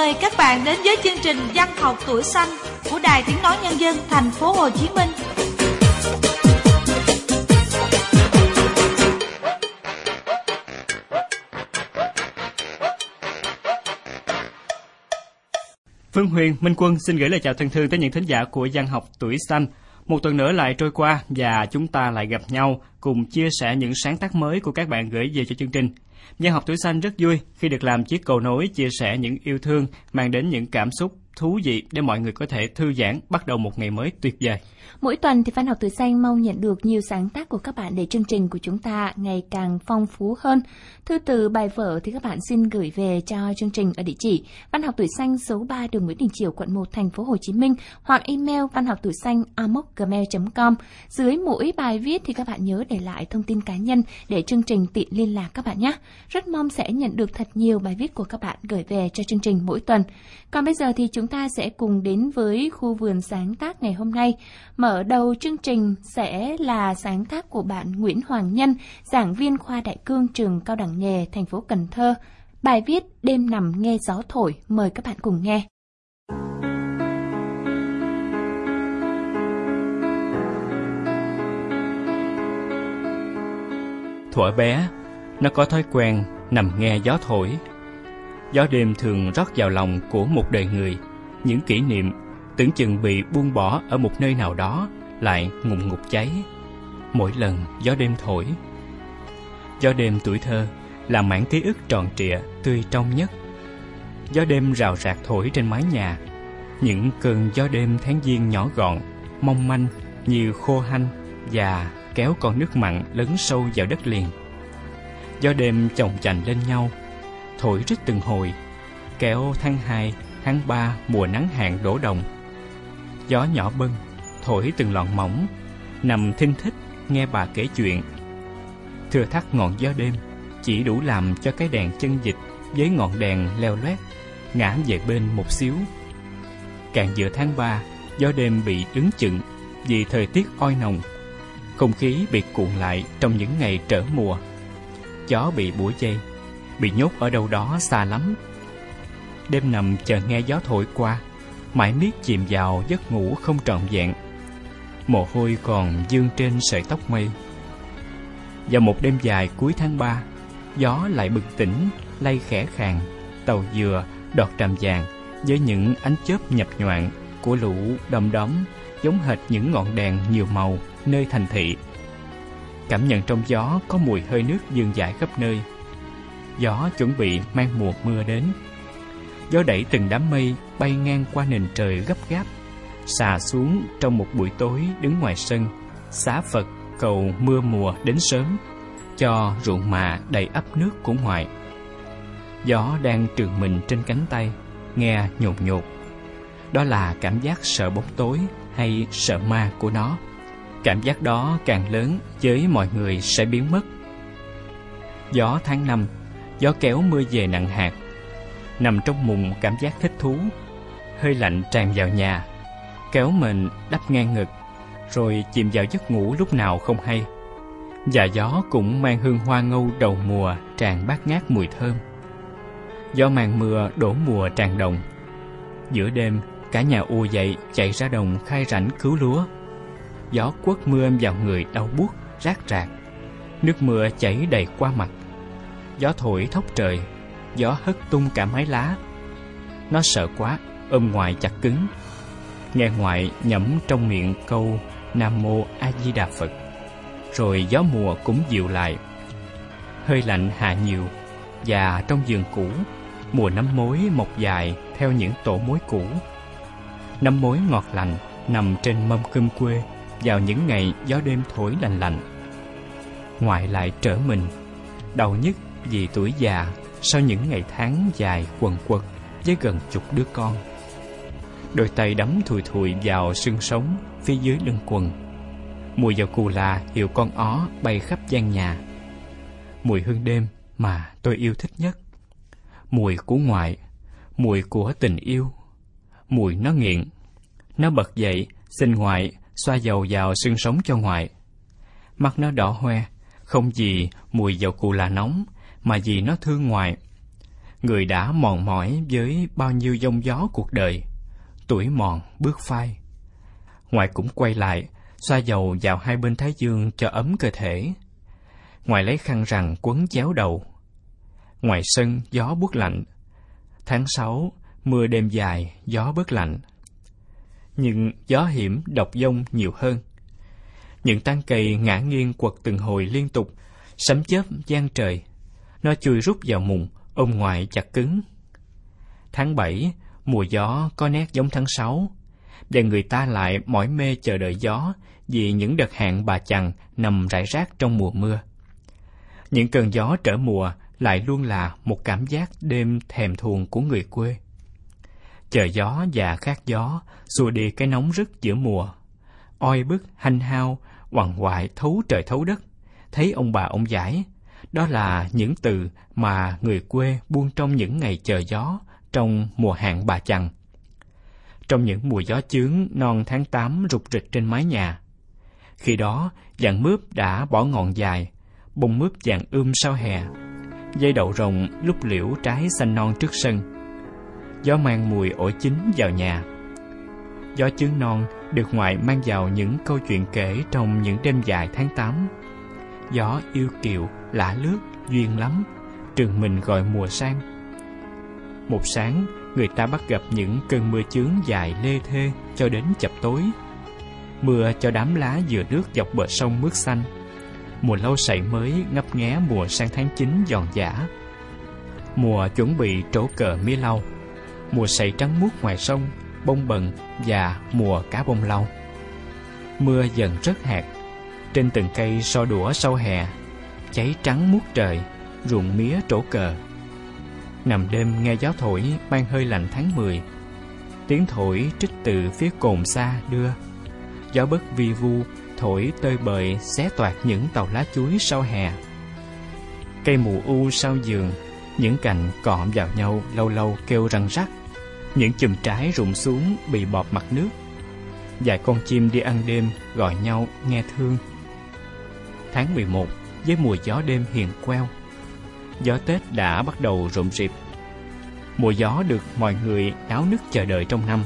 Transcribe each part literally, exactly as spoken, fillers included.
Mời các bạn đến với chương trình Văn học tuổi xanh của Đài Tiếng nói Nhân dân thành phố Hồ Chí Minh. Phương Huyền, Minh Quân xin gửi lời chào thân thương tới những thính giả của Văn học tuổi xanh. Một tuần nữa lại trôi qua và chúng ta lại gặp nhau cùng chia sẻ những sáng tác mới của các bạn gửi về cho chương trình. Văn học tuổi xanh rất vui khi được làm chiếc cầu nối chia sẻ những yêu thương, mang đến những cảm xúc thú vị để mọi người có thể thư giãn, bắt đầu một ngày mới tuyệt vời. Mỗi tuần thì Văn học tuổi xanh mong nhận được nhiều sáng tác của các bạn để chương trình của chúng ta ngày càng phong phú hơn. Thư từ, bài vở thì các bạn xin gửi về cho chương trình ở địa chỉ Văn học tuổi xanh số ba đường Nguyễn Đình Chiểu, quận một, thành phố Hồ Chí Minh, hoặc email văn học tuổi xanh a m o c gmail chấm com. Dưới mỗi bài viết thì các bạn nhớ để lại thông tin cá nhân để chương trình tiện liên lạc các bạn nhé. Rất mong sẽ nhận được thật nhiều bài viết của các bạn gửi về cho chương trình mỗi tuần. Còn bây giờ thì chúng ta sẽ cùng đến với khu vườn sáng tác ngày hôm nay. Mở đầu chương trình sẽ là sáng tác của bạn Nguyễn Hoàng Nhân, giảng viên khoa Đại Cương trường Cao đẳng nghề thành phố Cần Thơ. Bài viết Đêm nằm nghe gió thổi, mời các bạn cùng nghe. Thuở bé, nó có thói quen nằm nghe gió thổi. Gió đêm thường rót vào lòng của một đời người những kỷ niệm tưởng chừng bị buông bỏ ở một nơi nào đó lại ngùn ngụt cháy mỗi lần gió đêm thổi. Gió đêm tuổi thơ là mảng ký ức tròn trịa, tươi trong nhất. Gió đêm rào rạc thổi trên mái nhà, những cơn gió đêm tháng giêng nhỏ gọn, mong manh như khô hanh và kéo con nước mặn lấn sâu vào đất liền. Gió đêm chồng chành lên nhau, thổi rít từng hồi, kéo tháng hai, tháng ba mùa nắng hạn đổ đồng. Gió nhỏ bâng, thổi từng lọn mỏng, nằm thinh thích nghe bà kể chuyện. Thưa thắt ngọn gió đêm, chỉ đủ làm cho cái đèn chân vịt với ngọn đèn leo loét ngã về bên một xíu. Càng giữa tháng ba, gió đêm bị đứng chừng vì thời tiết oi nồng. Không khí bị cuộn lại trong những ngày trở mùa. Gió bị bủa dây, bị nhốt ở đâu đó xa lắm. Đêm nằm chờ nghe gió thổi qua, mãi miết chìm vào giấc ngủ không trọn vẹn. Mồ hôi còn vương trên sợi tóc mây. Vào một đêm dài cuối tháng ba, gió lại bừng tỉnh, lay khẽ khàng tàu dừa đọt tràm vàng với những ánh chớp nhập nhoạng của lũ đom đóm, giống hệt những ngọn đèn nhiều màu nơi thành thị. Cảm nhận trong gió có mùi hơi nước vương vãi khắp nơi. Gió chuẩn bị mang mùa mưa đến. Gió đẩy từng đám mây bay ngang qua nền trời gấp gáp, xà xuống trong một buổi tối đứng ngoài sân, xá Phật cầu mưa mùa đến sớm, cho ruộng mạ đầy ắp nước của ngoại. Gió đang trườn mình trên cánh tay, nghe nhột nhột. Đó là cảm giác sợ bóng tối hay sợ ma của nó. Cảm giác đó càng lớn với mọi người sẽ biến mất. Gió tháng năm, gió kéo mưa về nặng hạt. Nằm trong mùng cảm giác thích thú, hơi lạnh tràn vào nhà, kéo mình đắp ngang ngực, rồi chìm vào giấc ngủ lúc nào không hay. Và gió cũng mang hương hoa ngâu đầu mùa tràn bát ngát mùi thơm. Gió mang mưa đổ mùa tràn đồng. Giữa đêm, cả nhà ùa dậy chạy ra đồng khai rảnh cứu lúa. Gió quất mưa vào người đau buốt rát rạc, nước mưa chảy đầy qua mặt. Gió thổi thốc trời, gió hất tung cả mái lá. Nó sợ quá, ôm ngoại chặt cứng. Nghe ngoại nhẩm trong miệng câu Nam Mô A Di Đà Phật. Rồi gió mùa cũng dịu lại. Hơi lạnh hạ nhiều, và trong giường cũ, mùa nấm mối mọc dài theo những tổ mối cũ. Nấm mối ngọt lành nằm trên mâm cơm quê vào những ngày gió đêm thổi lành lạnh. Ngoại lại trở mình, đau nhức vì tuổi già sau những ngày tháng dài quần quật với gần chục đứa con. Đôi tay đấm thùi thùi vào xương sống phía dưới lưng quần. Mùi dầu cù là hiệu con ó bay khắp gian nhà. Mùi hương đêm mà tôi yêu thích nhất. Mùi của ngoại, mùi của tình yêu. Mùi nó nghiện. Nó bật dậy, xin ngoại xoa dầu vào xương sống cho ngoại. Mắt nó đỏ hoe, không vì mùi dầu cù là nóng, mà vì nó thương ngoại. người đã mòn mỏi với bao nhiêu giông gió cuộc đời, tuổi mòn bước phai. Ngoại cũng quay lại, xoa dầu vào hai bên thái dương cho ấm cơ thể. Ngoại lấy khăn rằn quấn chéo đầu. Ngoài sân gió buốt lạnh. Tháng sáu, mưa đêm dài, gió bớt lạnh. Nhưng gió hiểm độc dông nhiều hơn. Những tán cây ngã nghiêng quật từng hồi liên tục, sấm chớp giang trời. Nó chui rút vào mùng, ôm Ngoại chặt cứng. Tháng bảy, mùa gió có nét giống tháng sáu. Và người ta lại mỏi mê chờ đợi gió vì những đợt hạn bà chằn nằm rải rác trong mùa mưa. Những cơn gió trở mùa lại luôn là một cảm giác đêm thèm thuồng của người quê. Chờ gió và khát gió xua đi cái nóng rực giữa mùa. Oi bức, hanh hao, oằn oại thấu trời thấu đất, thấy ông bà ông giải. Đó là những từ mà người quê buông trong những ngày chờ gió trong mùa hạn bà chằn. Trong những mùa gió chướng non tháng tám rục rịch trên mái nhà. Khi đó, dàn mướp đã bỏ ngọn dài, bông mướp vàng ươm sau hè. Dây đậu rồng lúc liễu trái xanh non trước sân. Gió mang mùi ổi chín vào nhà. Gió chướng non được Ngoại mang vào những câu chuyện kể trong những đêm dài tháng tám. Gió yêu kiều, lạ lướt, duyên lắm, trường mình gọi mùa sang. Một sáng, người ta bắt gặp những cơn mưa chướng dài lê thê cho đến chập tối. Mưa cho đám lá dừa nước dọc bờ sông mướt xanh. Mùa lau sậy mới ngấp nghé mùa sang tháng chín giòn giã. Mùa chuẩn bị trổ cờ mía lau. Mùa sậy trắng muốt ngoài sông, bông bần và mùa cá bông lau. Mưa dần rớt hạt. Trên từng cây so đũa sau hè, cháy trắng muốt trời, ruộng mía trổ cờ. Nằm đêm nghe gió thổi mang hơi lạnh tháng mười. Tiếng thổi trích từ phía cồn xa đưa. Gió bấc vi vu thổi tơi bời xé toạc những tàu lá chuối sau hè. Cây mù u sau giường, những cành cọm vào nhau lâu lâu kêu răng rắc. Những chùm trái rụng xuống bị bọt mặt nước. Vài con chim đi ăn đêm gọi nhau nghe thương. Tháng mười một với mùa gió đêm hiền queo. Gió Tết đã bắt đầu rộn rịp. Mùa gió được mọi người náo nức chờ đợi trong năm.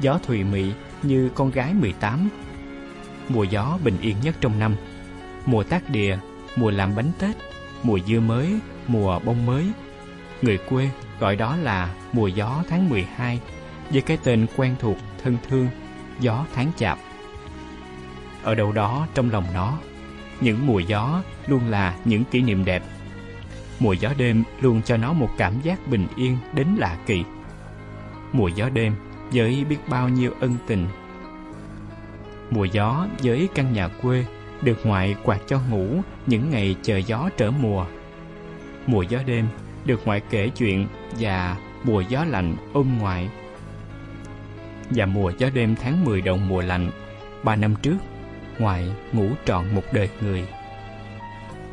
Gió thùy mị như con gái mười tám. Mùa gió bình yên nhất trong năm. Mùa tác đìa, mùa làm bánh Tết, mùa dưa mới, mùa bông mới. Người quê gọi đó là mùa gió tháng mười hai, với cái tên quen thuộc thân thương, gió tháng Chạp. Ở đâu đó trong lòng nó, những mùa gió luôn là những kỷ niệm đẹp. Mùa gió đêm luôn cho nó một cảm giác bình yên đến lạ kỳ. Mùa gió đêm với biết bao nhiêu ân tình. Mùa gió với căn nhà quê được Ngoại quạt cho ngủ những ngày chờ gió trở mùa. Mùa gió đêm được Ngoại kể chuyện và mùa gió lạnh ôm Ngoại. Và mùa gió đêm tháng mười đầu mùa lạnh, ba năm trước, Ngoại ngủ trọn một đời người.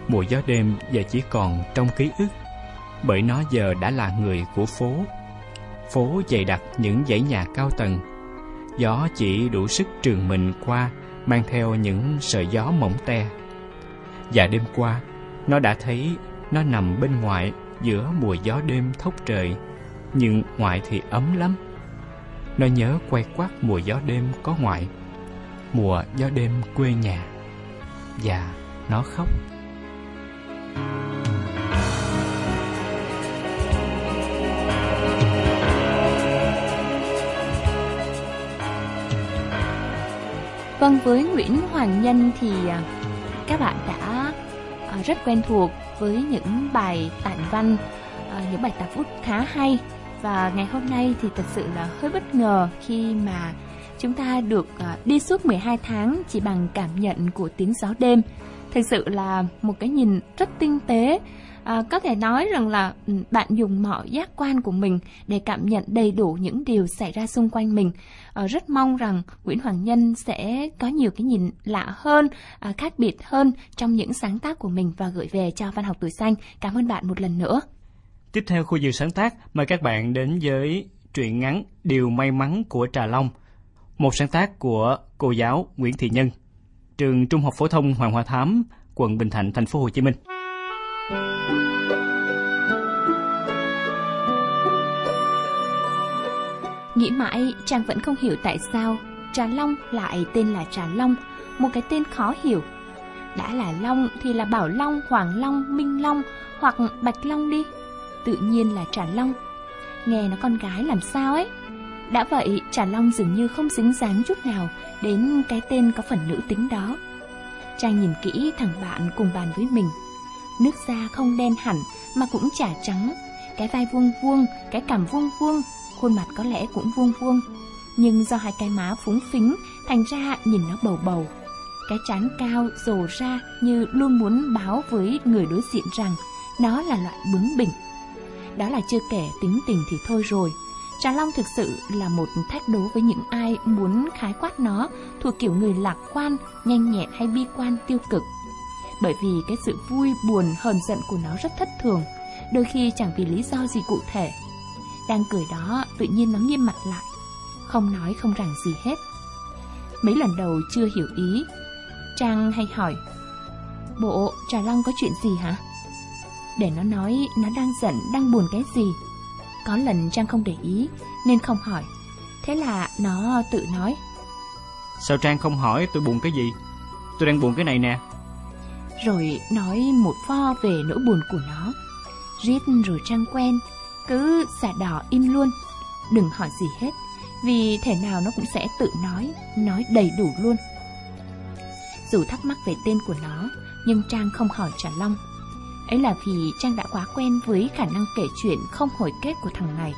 Mùa gió đêm giờ chỉ còn trong ký ức, bởi nó giờ đã là người của phố. Phố dày đặc những dãy nhà cao tầng. Gió chỉ đủ sức trường mình qua, mang theo những sợi gió mỏng te. Và đêm qua, nó đã thấy nó nằm bên Ngoại giữa mùa gió đêm thốc trời. Nhưng Ngoại thì ấm lắm. Nó nhớ quay quắt mùa gió đêm có Ngoại, mùa gió đêm quê nhà. Và nó khóc. Vâng, với Nguyễn Hoàng Nhân thì các bạn đã rất quen thuộc với những bài tản văn, những bài tạp bút khá hay. Và ngày hôm nay thì thật sự là hơi bất ngờ khi mà chúng ta được đi suốt mười hai tháng chỉ bằng cảm nhận của tiếng gió đêm. Thực sự là một cái nhìn rất tinh tế. À, có thể nói rằng là bạn dùng mọi giác quan của mình để cảm nhận đầy đủ những điều xảy ra xung quanh mình. À, rất mong rằng Nguyễn Hoàng Nhân sẽ có nhiều cái nhìn lạ hơn, à, khác biệt hơn trong những sáng tác của mình và gửi về cho Văn Học Tuổi Xanh. Cảm ơn bạn một lần nữa. Tiếp theo khu vực sáng tác, mời các bạn đến với truyện ngắn Điều May Mắn của Trà Long, một sáng tác của cô giáo Nguyễn Thị Nhân, trường Trung học phổ thông Hoàng Hoa Thám, quận Bình Thạnh, thành phố Hồ Chí Minh. Nghĩ mãi chàng vẫn không hiểu tại sao Trà Long lại tên là Trà Long, một cái tên khó hiểu. Đã là Long thì là Bảo Long, Hoàng Long, Minh Long hoặc Bạch Long đi, tự nhiên là Trà Long. Nghe nó con gái làm sao ấy. Đã vậy Trà Long dường như không dính dáng chút nào đến cái tên có phần nữ tính đó. Chàng nhìn kỹ thằng bạn cùng bàn với mình. Nước da không đen hẳn mà cũng chả trắng, cái vai vuông vuông, cái cằm vuông vuông, khuôn mặt có lẽ cũng vuông vuông, nhưng do hai cái má phúng phính thành ra nhìn nó bầu bầu. Cái trán cao rồ ra như luôn muốn báo với người đối diện rằng nó là loại bướng bỉnh. Đó là chưa kể tính tình thì thôi rồi. Trà Long thực sự là một thách đố với những ai muốn khái quát nó thuộc kiểu người lạc quan, nhanh nhẹn hay bi quan tiêu cực. Bởi vì cái sự vui, buồn, hờn giận của nó rất thất thường, đôi khi chẳng vì lý do gì cụ thể. Đang cười đó, tự nhiên nó nghiêm mặt lại, không nói không rằng gì hết. Mấy lần đầu chưa hiểu ý, Trang hay hỏi: "Bộ Trà Long có chuyện gì hả?" Để nó nói nó đang giận, đang buồn cái gì. Có lần Trang không để ý nên không hỏi. Thế là nó tự nói: "Sao Trang không hỏi tôi buồn cái gì? Tôi đang buồn cái này nè." Rồi nói một pho về nỗi buồn của nó. Riết rồi Trang quen, cứ giả đỏ im luôn, đừng hỏi gì hết, vì thể nào nó cũng sẽ tự nói, nói đầy đủ luôn. Dù thắc mắc về tên của nó, nhưng Trang không hỏi Trà Long. Ấy là vì Trang đã quá quen với khả năng kể chuyện không hồi kết của thằng này.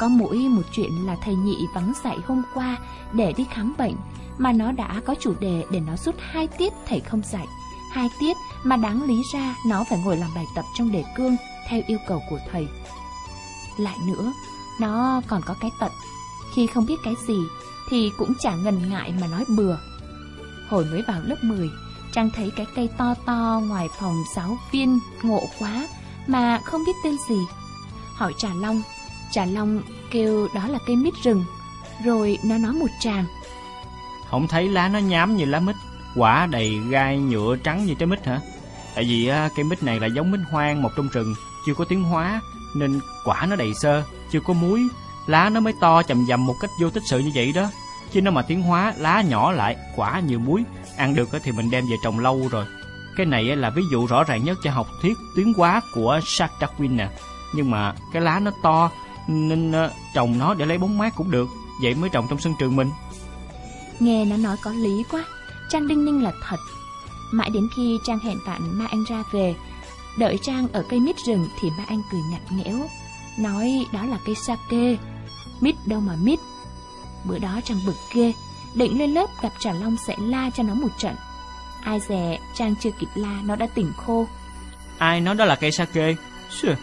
Có mỗi một chuyện là thầy Nhị vắng dạy hôm qua để đi khám bệnh mà nó đã có chủ đề để nó suốt hai tiết thầy không dạy, hai tiết mà đáng lý ra nó phải ngồi làm bài tập trong đề cương theo yêu cầu của thầy. Lại nữa, nó còn có cái tật khi không biết cái gì thì cũng chả ngần ngại mà nói bừa. Hồi mới vào lớp mười, Trang thấy cái cây to to ngoài phòng giáo viên ngộ quá mà không biết tên gì. Hỏi Trà Long, Trà Long kêu đó là cây mít rừng. Rồi nó nói một tràng: "Không thấy lá nó nhám như lá mít, quả đầy gai nhựa trắng như trái mít hả? Tại vì cây mít này là giống mít hoang mọc trong rừng, chưa có tiến hóa, nên quả nó đầy xơ, chưa có múi, lá nó mới to chầm dầm một cách vô tích sự như vậy đó. Chứ nó mà tiến hóa, lá nhỏ lại, quả nhiều muối, ăn được thì mình đem về trồng lâu rồi." Cái này là ví dụ rõ ràng nhất cho học thuyết tiến hóa của Charles Darwin nè. Nhưng mà cái lá nó to nên trồng nó để lấy bóng mát cũng được, vậy mới trồng trong sân trường mình. Nghe nó nói có lý quá, Trang đinh ninh là thật. Mãi đến khi Trang hẹn bạn Mai Anh ra về, đợi Trang ở cây mít rừng thì Mai Anh cười nhạt nhẽo, nói đó là cây sake, mít đâu mà mít. Bữa đó Trang bực ghê, định lên lớp gặp Trà Long sẽ la cho nó một trận. Ai dè Trang chưa kịp la, nó đã tỉnh khô: "Ai nói đó là cây sake? Xưa,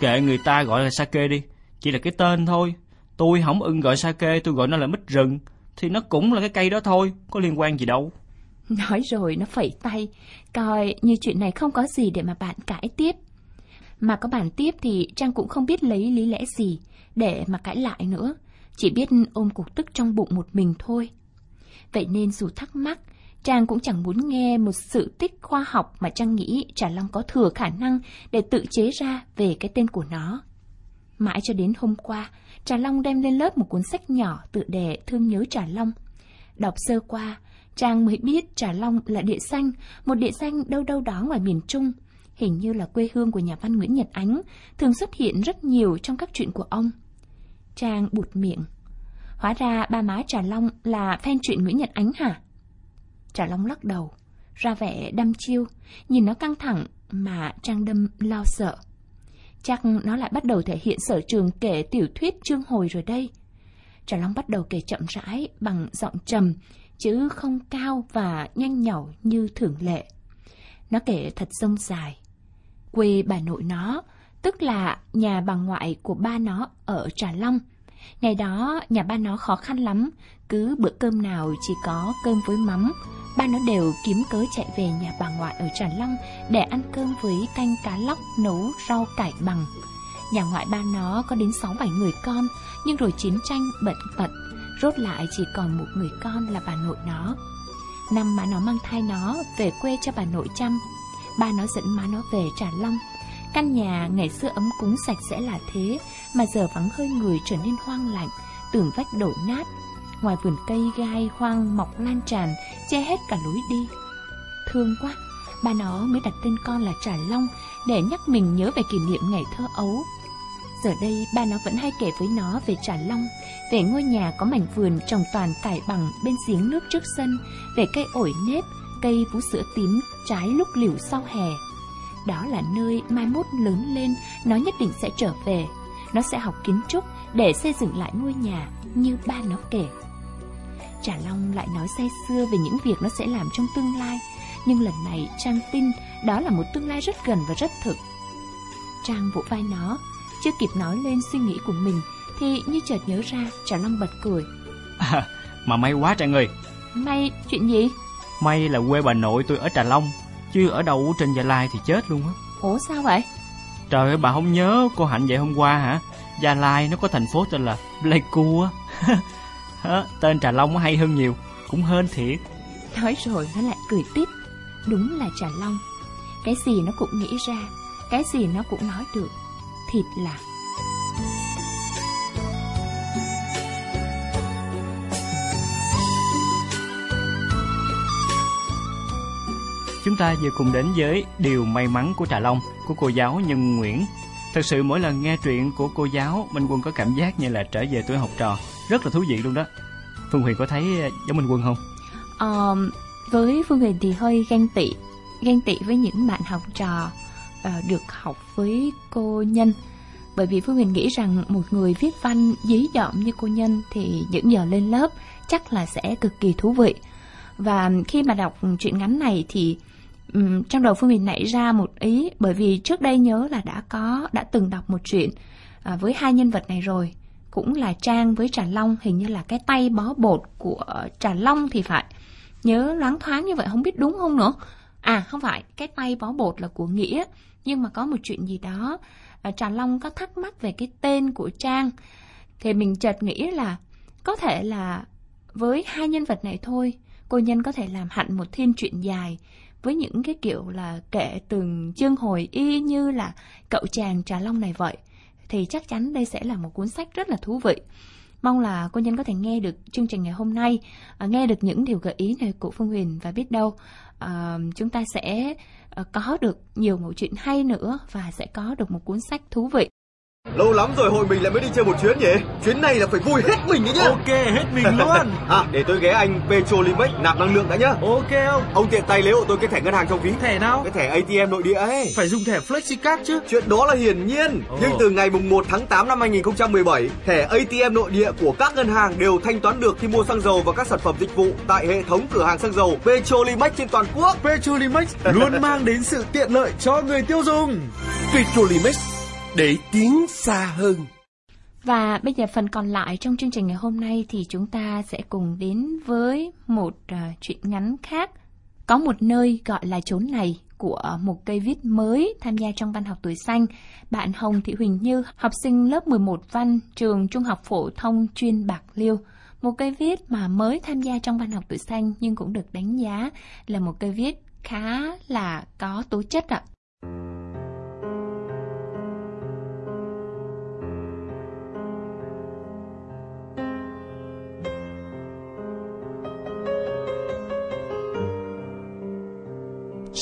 kệ người ta gọi là sake đi, chỉ là cái tên thôi. Tôi không ưng gọi sake, tôi gọi nó là mít rừng, thì nó cũng là cái cây đó thôi, có liên quan gì đâu." Nói rồi nó phẩy tay, coi như chuyện này không có gì để mà bạn cãi tiếp. Mà có bàn tiếp thì Trang cũng không biết lấy lý lẽ gì để mà cãi lại nữa, chỉ biết ôm cục tức trong bụng một mình thôi. Vậy nên dù thắc mắc, Trang cũng chẳng muốn nghe một sự tích khoa học mà Trang nghĩ Trà Long có thừa khả năng để tự chế ra về cái tên của nó. Mãi cho đến hôm qua, Trà Long đem lên lớp một cuốn sách nhỏ tựa đề Thương Nhớ Trà Long. Đọc sơ qua, Trang mới biết Trà Long là địa danh, một địa danh đâu đâu đó ngoài miền Trung, hình như là quê hương của nhà văn Nguyễn Nhật Ánh, thường xuất hiện rất nhiều trong các truyện của ông. Trang bụt miệng: "Hóa ra ba má Trà Long là fan truyện Nguyễn Nhật Ánh hả?" Trà Long lắc đầu, ra vẻ đăm chiêu, nhìn nó căng thẳng mà Trang đâm lo sợ. Chắc nó lại bắt đầu thể hiện sở trường kể tiểu thuyết chương hồi rồi đây. Trà Long bắt đầu kể chậm rãi bằng giọng trầm, chứ không cao và nhanh nhảu như thường lệ. Nó kể thật dông dài. Quê bà nội nó, tức là nhà bà ngoại của ba nó ở Trà Long. Ngày đó nhà ba nó khó khăn lắm, cứ bữa cơm nào chỉ có cơm với mắm, ba nó đều kiếm cớ chạy về nhà bà ngoại ở Trà Long để ăn cơm với canh cá lóc nấu rau cải bằng. Nhà ngoại ba nó có đến sáu bảy người con, nhưng rồi chiến tranh bệnh tật, rốt lại chỉ còn một người con là bà nội nó. Năm má nó mang thai nó về quê cho bà nội chăm, ba nó dẫn má nó về Trà Long. Căn nhà ngày xưa ấm cúng sạch sẽ là thế mà giờ vắng hơi người trở nên hoang lạnh, tường vách đổ nát, ngoài vườn cây gai hoang mọc lan tràn, che hết cả lối đi. Thương quá, ba nó mới đặt tên con là Trà Long để nhắc mình nhớ về kỷ niệm ngày thơ ấu. Giờ đây ba nó vẫn hay kể với nó về Trà Long, về ngôi nhà có mảnh vườn trồng toàn cải bằng bên giếng nước trước sân, về cây ổi nếp, cây vú sữa tím trái lúc liễu sau hè. Đó là nơi mai mốt lớn lên nó nhất định sẽ trở về. Nó sẽ học kiến trúc để xây dựng lại ngôi nhà như ba nó kể. Trà Long lại nói say sưa về những việc nó sẽ làm trong tương lai, nhưng lần này Trang tin đó là một tương lai rất gần và rất thực. Trang vỗ vai nó, chưa kịp nói lên suy nghĩ của mình thì như chợt nhớ ra, Trà Long bật cười. À, mà may quá Trang ơi. May chuyện gì? May là quê bà nội tôi ở Trà Long, chứ ở đâu trên Gia Lai thì chết luôn á. Ủa sao vậy? Trời ơi, bà không nhớ cô Hạnh dạy hôm qua hả? Gia Lai nó có thành phố tên là Pleiku á. Tên Trà Long nó hay hơn nhiều, cũng hên thiệt. Nói rồi nó lại cười tiếp. Đúng là Trà Long, cái gì nó cũng nghĩ ra, cái gì nó cũng nói được. Thịt là chúng ta vừa cùng đến với Điều May Mắn của Trà Long của cô giáo Nhân Nguyễn. Thật sự mỗi lần nghe truyện của cô giáo, Minh Quân có cảm giác như là trở về tuổi học trò, rất là thú vị luôn đó. Phương Huyền có thấy giống Minh Quân không? Ờ, với Phương Huyền thì hơi ganh tị, ganh tị với những bạn học trò được học với cô Nhân, bởi vì Phương Huyền nghĩ rằng một người viết văn dí dỏm như cô Nhân thì những giờ lên lớp chắc là sẽ cực kỳ thú vị. Và khi mà đọc truyện ngắn này thì um, trong đầu Phương Huyền nảy ra một ý, bởi vì trước đây nhớ là đã có đã từng đọc một truyện à, với hai nhân vật này rồi, cũng là Trang với Trà Long, hình như là cái tay bó bột của Trà Long thì phải, nhớ loáng thoáng như vậy, không biết đúng không nữa. À không phải, cái tay bó bột là của Nghĩa, nhưng mà có một chuyện gì đó à, Trà Long có thắc mắc về cái tên của Trang, thì mình chợt nghĩ là có thể là với hai nhân vật này thôi, cô Nhân có thể làm hẳn một thiên truyện dài với những cái kiểu là kể từng chương hồi y như là cậu chàng Trà Long này vậy. Thì chắc chắn đây sẽ là một cuốn sách rất là thú vị. Mong là cô Nhân có thể nghe được chương trình ngày hôm nay, à, nghe được những điều gợi ý này của Phương Huyền, và biết đâu à, chúng ta sẽ à, có được nhiều mẩu chuyện hay nữa và sẽ có được một cuốn sách thú vị. Lâu lắm rồi hội mình lại mới đi chơi một chuyến nhỉ. Chuyến này là phải vui hết mình đấy nhá. Ok, hết mình luôn. À, để tôi ghé anh Petrolimax nạp năng lượng đã nhá. Ok ông. Ông tiện tay lấy hộ tôi cái thẻ ngân hàng trong ví. Thẻ nào? Cái thẻ a tê em nội địa ấy. Phải dùng thẻ FlexiCard chứ. Chuyện đó là hiển nhiên. Oh. Nhưng từ ngày mùng một tháng tám năm hai nghìn không trăm mười bảy, thẻ a tê em nội địa của các ngân hàng đều thanh toán được khi mua xăng dầu và các sản phẩm dịch vụ tại hệ thống cửa hàng xăng dầu Petrolimax trên toàn quốc. Petrolimax luôn mang đến sự tiện lợi cho người tiêu dùng. Petrolimax, để tiến xa hơn. Và bây giờ phần còn lại trong chương trình ngày hôm nay thì chúng ta sẽ cùng đến với một uh, truyện ngắn khác, Có Một Nơi Gọi Là Chốn Này, của một cây viết mới tham gia trong Văn Học Tuổi Xanh, bạn Hồng Thị Huỳnh Như, học sinh lớp mười một Văn, trường Trung học phổ thông chuyên Bạc Liêu. Một cây viết mà mới tham gia trong Văn Học Tuổi Xanh nhưng cũng được đánh giá là một cây viết khá là có tố chất ạ.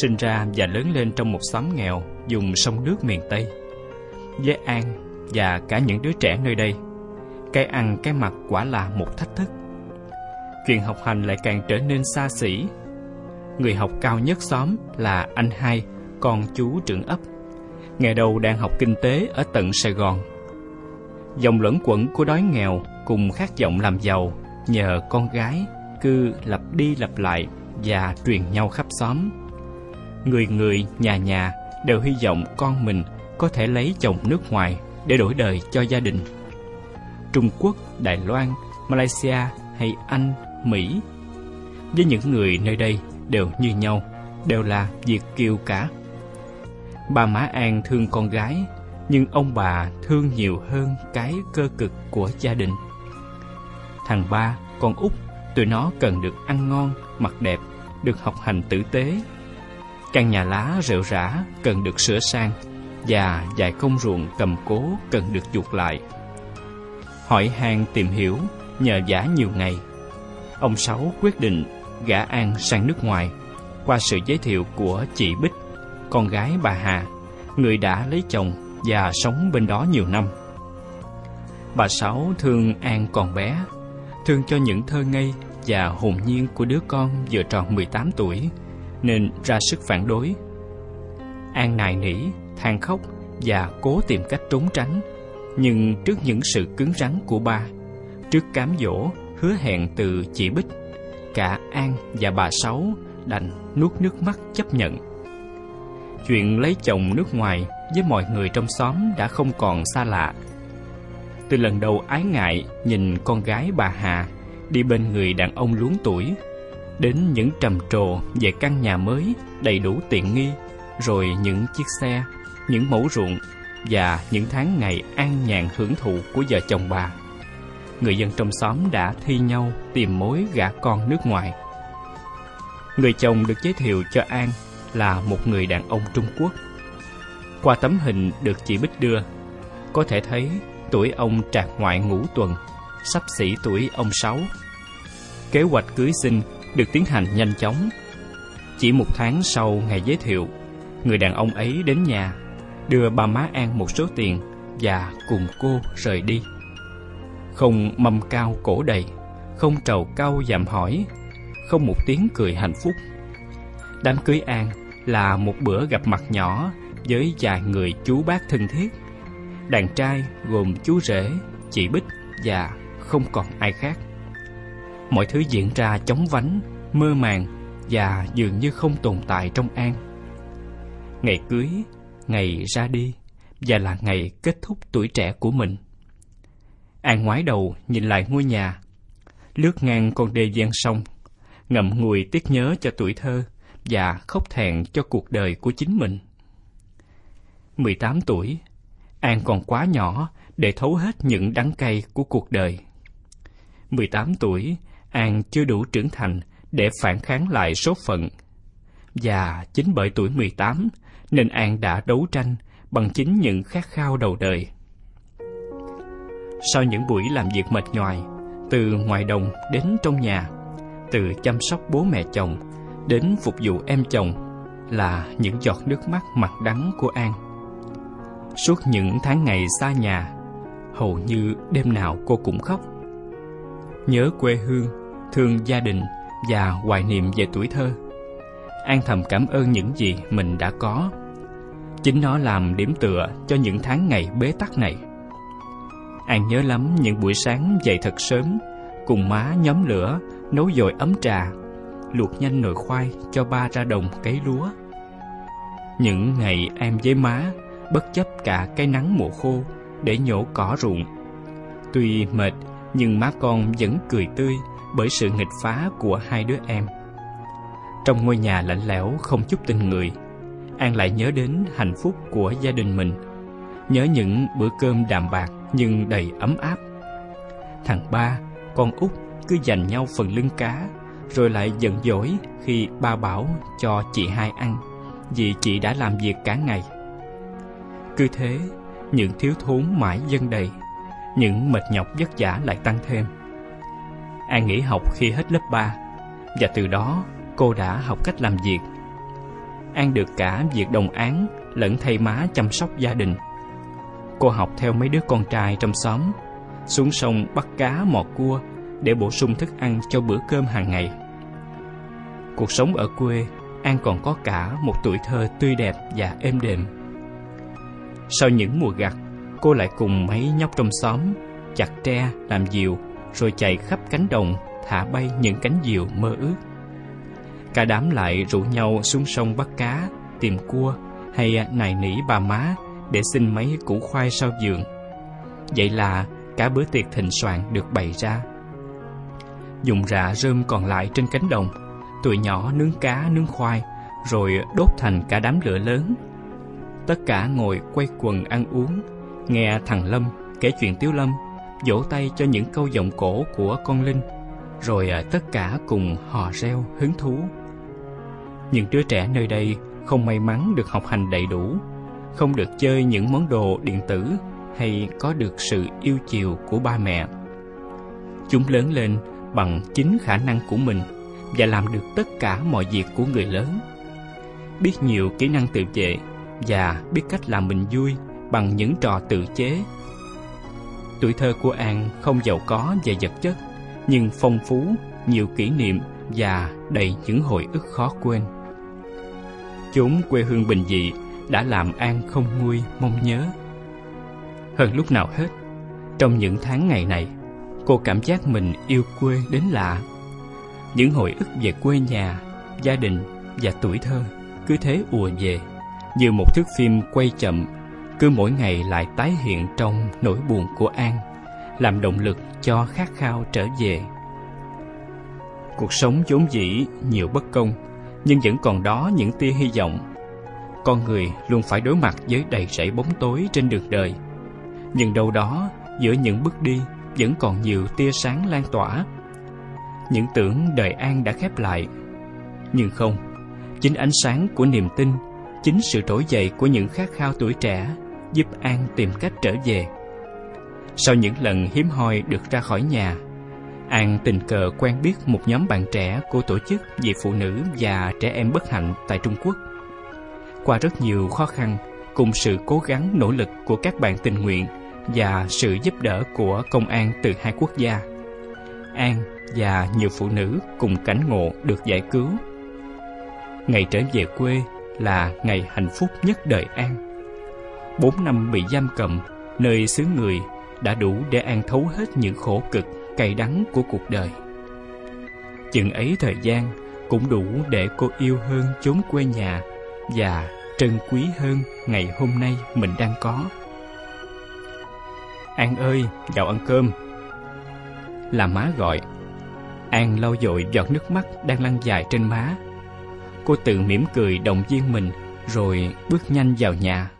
Sinh ra và lớn lên trong một xóm nghèo vùng sông nước miền Tây, với An và cả những đứa trẻ nơi đây, cái ăn cái mặc quả là một thách thức. Chuyện học hành lại càng trở nên xa xỉ. Người học cao nhất xóm là anh Hai, con chú trưởng ấp, ngày đầu đang học kinh tế ở tận Sài Gòn. Dòng luẩn quẩn của đói nghèo cùng khát vọng làm giàu nhờ con gái cứ lặp đi lặp lại và truyền nhau khắp xóm. Người người, nhà nhà đều hy vọng con mình có thể lấy chồng nước ngoài để đổi đời cho gia đình. Trung Quốc, Đài Loan, Malaysia hay Anh, Mỹ, với những người nơi đây đều như nhau, đều là Việt kiều cả. Ba má An thương con gái, nhưng ông bà thương nhiều hơn cái cơ cực của gia đình. Thằng Ba, con út, tụi nó cần được ăn ngon, mặc đẹp, được học hành tử tế. Căn nhà lá rệu rã cần được sửa sang, và vài công ruộng cầm cố cần được chuộc lại. hỏi han tìm hiểu, nhờ vả nhiều ngày. Ông Sáu quyết định gả An sang nước ngoài qua sự giới thiệu của chị Bích, con gái bà Hà, người đã lấy chồng và sống bên đó nhiều năm. Bà Sáu thương An còn bé, thương cho những thơ ngây và hồn nhiên của đứa con vừa tròn mười tám tuổi, nên ra sức phản đối. An nài nỉ, than khóc và cố tìm cách trốn tránh, nhưng trước những sự cứng rắn của ba, trước cám dỗ, hứa hẹn từ chị Bích, cả An và bà Sáu đành nuốt nước mắt chấp nhận. Chuyện lấy chồng nước ngoài với mọi người trong xóm đã không còn xa lạ. Từ lần đầu ái ngại nhìn con gái bà Hà đi bên người đàn ông luống tuổi, đến những trầm trồ về căn nhà mới đầy đủ tiện nghi, rồi những chiếc xe, những mẫu ruộng và những tháng ngày an nhàn hưởng thụ của vợ chồng bà, người dân trong xóm đã thi nhau tìm mối gả con nước ngoài. Người chồng được giới thiệu cho An là một người đàn ông Trung Quốc. Qua tấm hình được chị Bích đưa, có thể thấy tuổi ông trạc ngoại ngũ tuần, xấp xỉ tuổi ông Sáu. Kế hoạch cưới xin được tiến hành nhanh chóng. Chỉ một tháng sau ngày giới thiệu, người đàn ông ấy đến nhà, đưa ba má An một số tiền và cùng cô rời đi. Không mâm cao cổ đầy, không trầu cau dạm hỏi, không một tiếng cười hạnh phúc. Đám cưới An là một bữa gặp mặt nhỏ với vài người chú bác thân thiết. Đàn trai gồm chú rể, chị Bích và không còn ai khác. Mọi thứ diễn ra chóng vánh, mơ màng và dường như không tồn tại trong An. Ngày cưới, ngày ra đi và là ngày kết thúc tuổi trẻ của mình. An ngoái đầu nhìn lại ngôi nhà, lướt ngang con đê ven sông, ngậm ngùi tiếc nhớ cho tuổi thơ và khóc thẹn cho cuộc đời của chính mình. mười tám tuổi, An còn quá nhỏ để thấu hết những đắng cay của cuộc đời. mười tám tuổi, An chưa đủ trưởng thành để phản kháng lại số phận. Và chính bởi tuổi mười tám nên An đã đấu tranh bằng chính những khát khao đầu đời. Sau những buổi làm việc mệt nhoài, từ ngoài đồng đến trong nhà, từ chăm sóc bố mẹ chồng đến phục vụ em chồng là những giọt nước mắt mặn đắng của An. Suốt những tháng ngày xa nhà, hầu như đêm nào cô cũng khóc. Nhớ quê hương, thương gia đình và hoài niệm về tuổi thơ, An thầm cảm ơn những gì mình đã có. Chính nó làm điểm tựa cho những tháng ngày bế tắc này. An nhớ lắm những buổi sáng dậy thật sớm, cùng má nhóm lửa, nấu dồi ấm trà, luộc nhanh nồi khoai cho ba ra đồng cấy lúa. Những ngày em với má bất chấp cả cái nắng mùa khô để nhổ cỏ ruộng. Tuy mệt nhưng má con vẫn cười tươi bởi sự nghịch phá của hai đứa em. Trong ngôi nhà lạnh lẽo không chút tình người, An lại nhớ đến hạnh phúc của gia đình mình, nhớ những bữa cơm đạm bạc nhưng đầy ấm áp. Thằng ba, con út cứ giành nhau phần lưng cá, rồi lại giận dỗi khi ba bảo cho chị hai ăn, vì chị đã làm việc cả ngày. Cứ thế, những thiếu thốn mãi dâng đầy, những mệt nhọc vất vả lại tăng thêm. An nghỉ học khi hết lớp ba, và từ đó cô đã học cách làm việc. An được cả việc đồng áng lẫn thay má chăm sóc gia đình. Cô học theo mấy đứa con trai trong xóm, xuống sông bắt cá mò cua để bổ sung thức ăn cho bữa cơm hàng ngày. Cuộc sống ở quê, An còn có cả một tuổi thơ tươi đẹp và êm đềm. Sau những mùa gặt, cô lại cùng mấy nhóc trong xóm chặt tre làm diều, rồi chạy khắp cánh đồng thả bay những cánh diều mơ ước. Cả đám lại rủ nhau xuống sông bắt cá, tìm cua hay nài nỉ bà má để xin mấy củ khoai sau vườn. Vậy là cả bữa tiệc thịnh soạn được bày ra. Dùng rạ rơm còn lại trên cánh đồng, tụi nhỏ nướng cá nướng khoai rồi đốt thành cả đám lửa lớn. Tất cả ngồi quây quần ăn uống, nghe thằng Lâm kể chuyện Tiếu Lâm, vỗ tay cho những câu giọng cổ của con Linh, rồi tất cả cùng hò reo hứng thú. Những đứa trẻ nơi đây không may mắn được học hành đầy đủ, không được chơi những món đồ điện tử hay có được sự yêu chiều của ba mẹ. Chúng lớn lên bằng chính khả năng của mình và làm được tất cả mọi việc của người lớn. Biết nhiều kỹ năng tự vệ và biết cách làm mình vui bằng những trò tự chế. Tuổi thơ của An không giàu có về vật chất, nhưng phong phú, nhiều kỷ niệm và đầy những hồi ức khó quên. Chốn quê hương bình dị đã làm An không nguôi mong nhớ. Hơn lúc nào hết, trong những tháng ngày này, cô cảm giác mình yêu quê đến lạ. Những hồi ức về quê nhà, gia đình và tuổi thơ cứ thế ùa về, như một thước phim quay chậm, cứ mỗi ngày lại tái hiện trong nỗi buồn của An, làm động lực cho khát khao trở về. Cuộc sống vốn dĩ nhiều bất công, nhưng vẫn còn đó những tia hy vọng. Con người luôn phải đối mặt với đầy rẫy bóng tối trên đường đời, nhưng đâu đó giữa những bước đi vẫn còn nhiều tia sáng lan tỏa. Những tưởng đời An đã khép lại, nhưng không. Chính ánh sáng của niềm tin, chính sự trỗi dậy của những khát khao tuổi trẻ giúp An tìm cách trở về. Sau những lần hiếm hoi được ra khỏi nhà, An tình cờ quen biết một nhóm bạn trẻ của tổ chức vì phụ nữ và trẻ em bất hạnh tại Trung Quốc. Qua rất nhiều khó khăn, cùng sự cố gắng nỗ lực của các bạn tình nguyện và sự giúp đỡ của công an từ hai quốc gia, An và nhiều phụ nữ cùng cảnh ngộ được giải cứu. Ngày trở về quê là ngày hạnh phúc nhất đời An. Bốn năm bị giam cầm nơi xứ người đã đủ để An thấu hết những khổ cực cay đắng của cuộc đời. Chừng ấy thời gian cũng đủ để cô yêu hơn chốn quê nhà và trân quý hơn ngày hôm nay mình đang có. An ơi, vào ăn cơm, là má gọi. An lau dội giọt nước mắt đang lăn dài trên má. Cô tự mỉm cười động viên mình rồi bước nhanh vào nhà.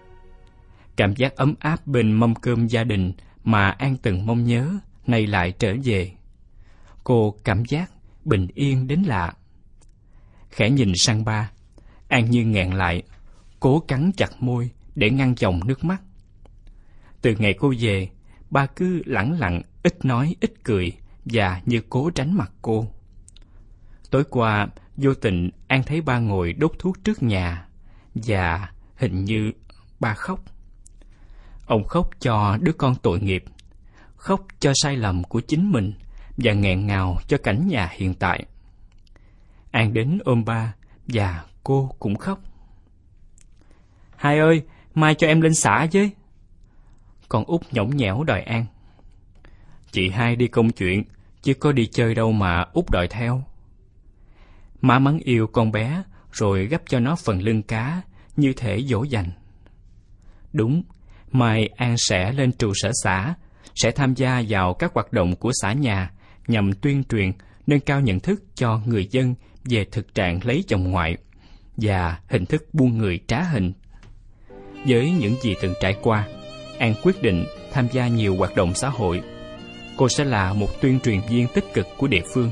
Cảm giác ấm áp bên mâm cơm gia đình mà An từng mong nhớ nay lại trở về. Cô cảm giác bình yên đến lạ. Khẽ nhìn sang ba, An như nghẹn lại, cố cắn chặt môi để ngăn dòng nước mắt. Từ ngày cô về, ba cứ lẳng lặng, ít nói ít cười và như cố tránh mặt cô. Tối qua, vô tình An thấy ba ngồi đốt thuốc trước nhà và hình như ba khóc. Ông khóc cho đứa con tội nghiệp, khóc cho sai lầm của chính mình và nghẹn ngào cho cảnh nhà hiện tại. An đến ôm ba và cô cũng khóc. Hai ơi, mai cho em lên xã với. Con út nhõng nhẽo đòi An. Chị hai đi công chuyện, chứ có đi chơi đâu mà út đòi theo. Má mắng yêu con bé rồi gắp cho nó phần lưng cá như thể dỗ dành. Đúng, mai An sẽ lên trụ sở xã, sẽ tham gia vào các hoạt động của xã nhà nhằm tuyên truyền nâng cao nhận thức cho người dân về thực trạng lấy chồng ngoại và hình thức buôn người trá hình. Với những gì từng trải qua, An quyết định tham gia nhiều hoạt động xã hội. Cô sẽ là một tuyên truyền viên tích cực của địa phương.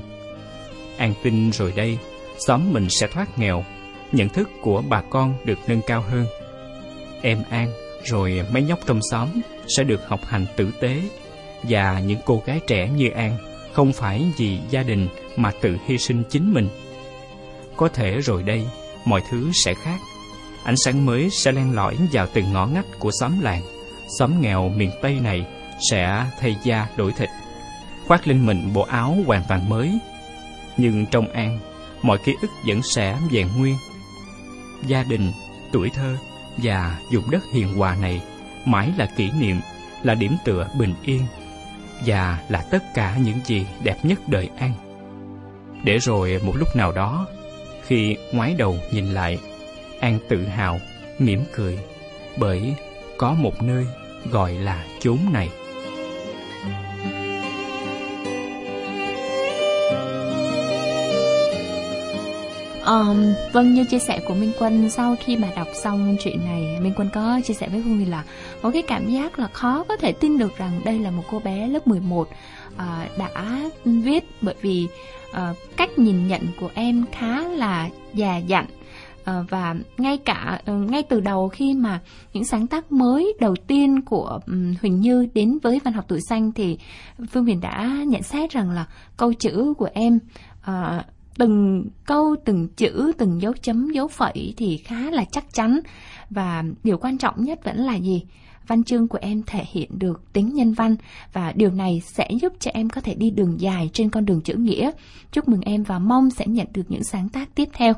An tin rồi đây, xóm mình sẽ thoát nghèo, nhận thức của bà con được nâng cao hơn. Em An rồi mấy nhóc trong xóm sẽ được học hành tử tế, và những cô gái trẻ như An không phải vì gia đình mà tự hy sinh chính mình. Có thể rồi đây, mọi thứ sẽ khác. Ánh sáng mới sẽ len lỏi vào từng ngõ ngách của xóm làng. Xóm nghèo miền Tây này sẽ thay da đổi thịt, khoác lên mình bộ áo hoàn toàn mới. Nhưng trong An, mọi ký ức vẫn sẽ vẹn nguyên. Gia đình, tuổi thơ và vùng đất hiền hòa này mãi là kỷ niệm, là điểm tựa bình yên và là tất cả những gì đẹp nhất đời An. Để rồi một lúc nào đó, khi ngoái đầu nhìn lại, An tự hào, mỉm cười bởi có một nơi gọi là chốn này. Um, vâng, như chia sẻ của Minh Quân, sau khi mà đọc xong chuyện này, Minh Quân có chia sẻ với Phương Vy là có cái cảm giác là khó có thể tin được rằng đây là một cô bé lớp mười một uh, đã viết, bởi vì uh, cách nhìn nhận của em khá là già dặn. Và ngay cả ngay từ đầu, khi mà những sáng tác mới đầu tiên của Huỳnh Như đến với Văn Học Tuổi Xanh, thì Phương Huyền đã nhận xét rằng là câu chữ của em, à, từng câu, từng chữ, từng dấu chấm, dấu phẩy thì khá là chắc chắn. Và điều quan trọng nhất vẫn là gì? Văn chương của em thể hiện được tính nhân văn, và điều này sẽ giúp cho em có thể đi đường dài trên con đường chữ nghĩa. Chúc mừng em và mong sẽ nhận được những sáng tác tiếp theo.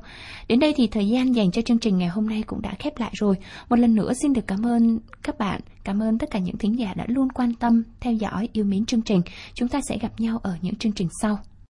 Đến đây thì thời gian dành cho chương trình ngày hôm nay cũng đã khép lại rồi. Một lần nữa xin được cảm ơn các bạn, cảm ơn tất cả những thính giả đã luôn quan tâm, theo dõi, yêu mến chương trình. Chúng ta sẽ gặp nhau ở những chương trình sau.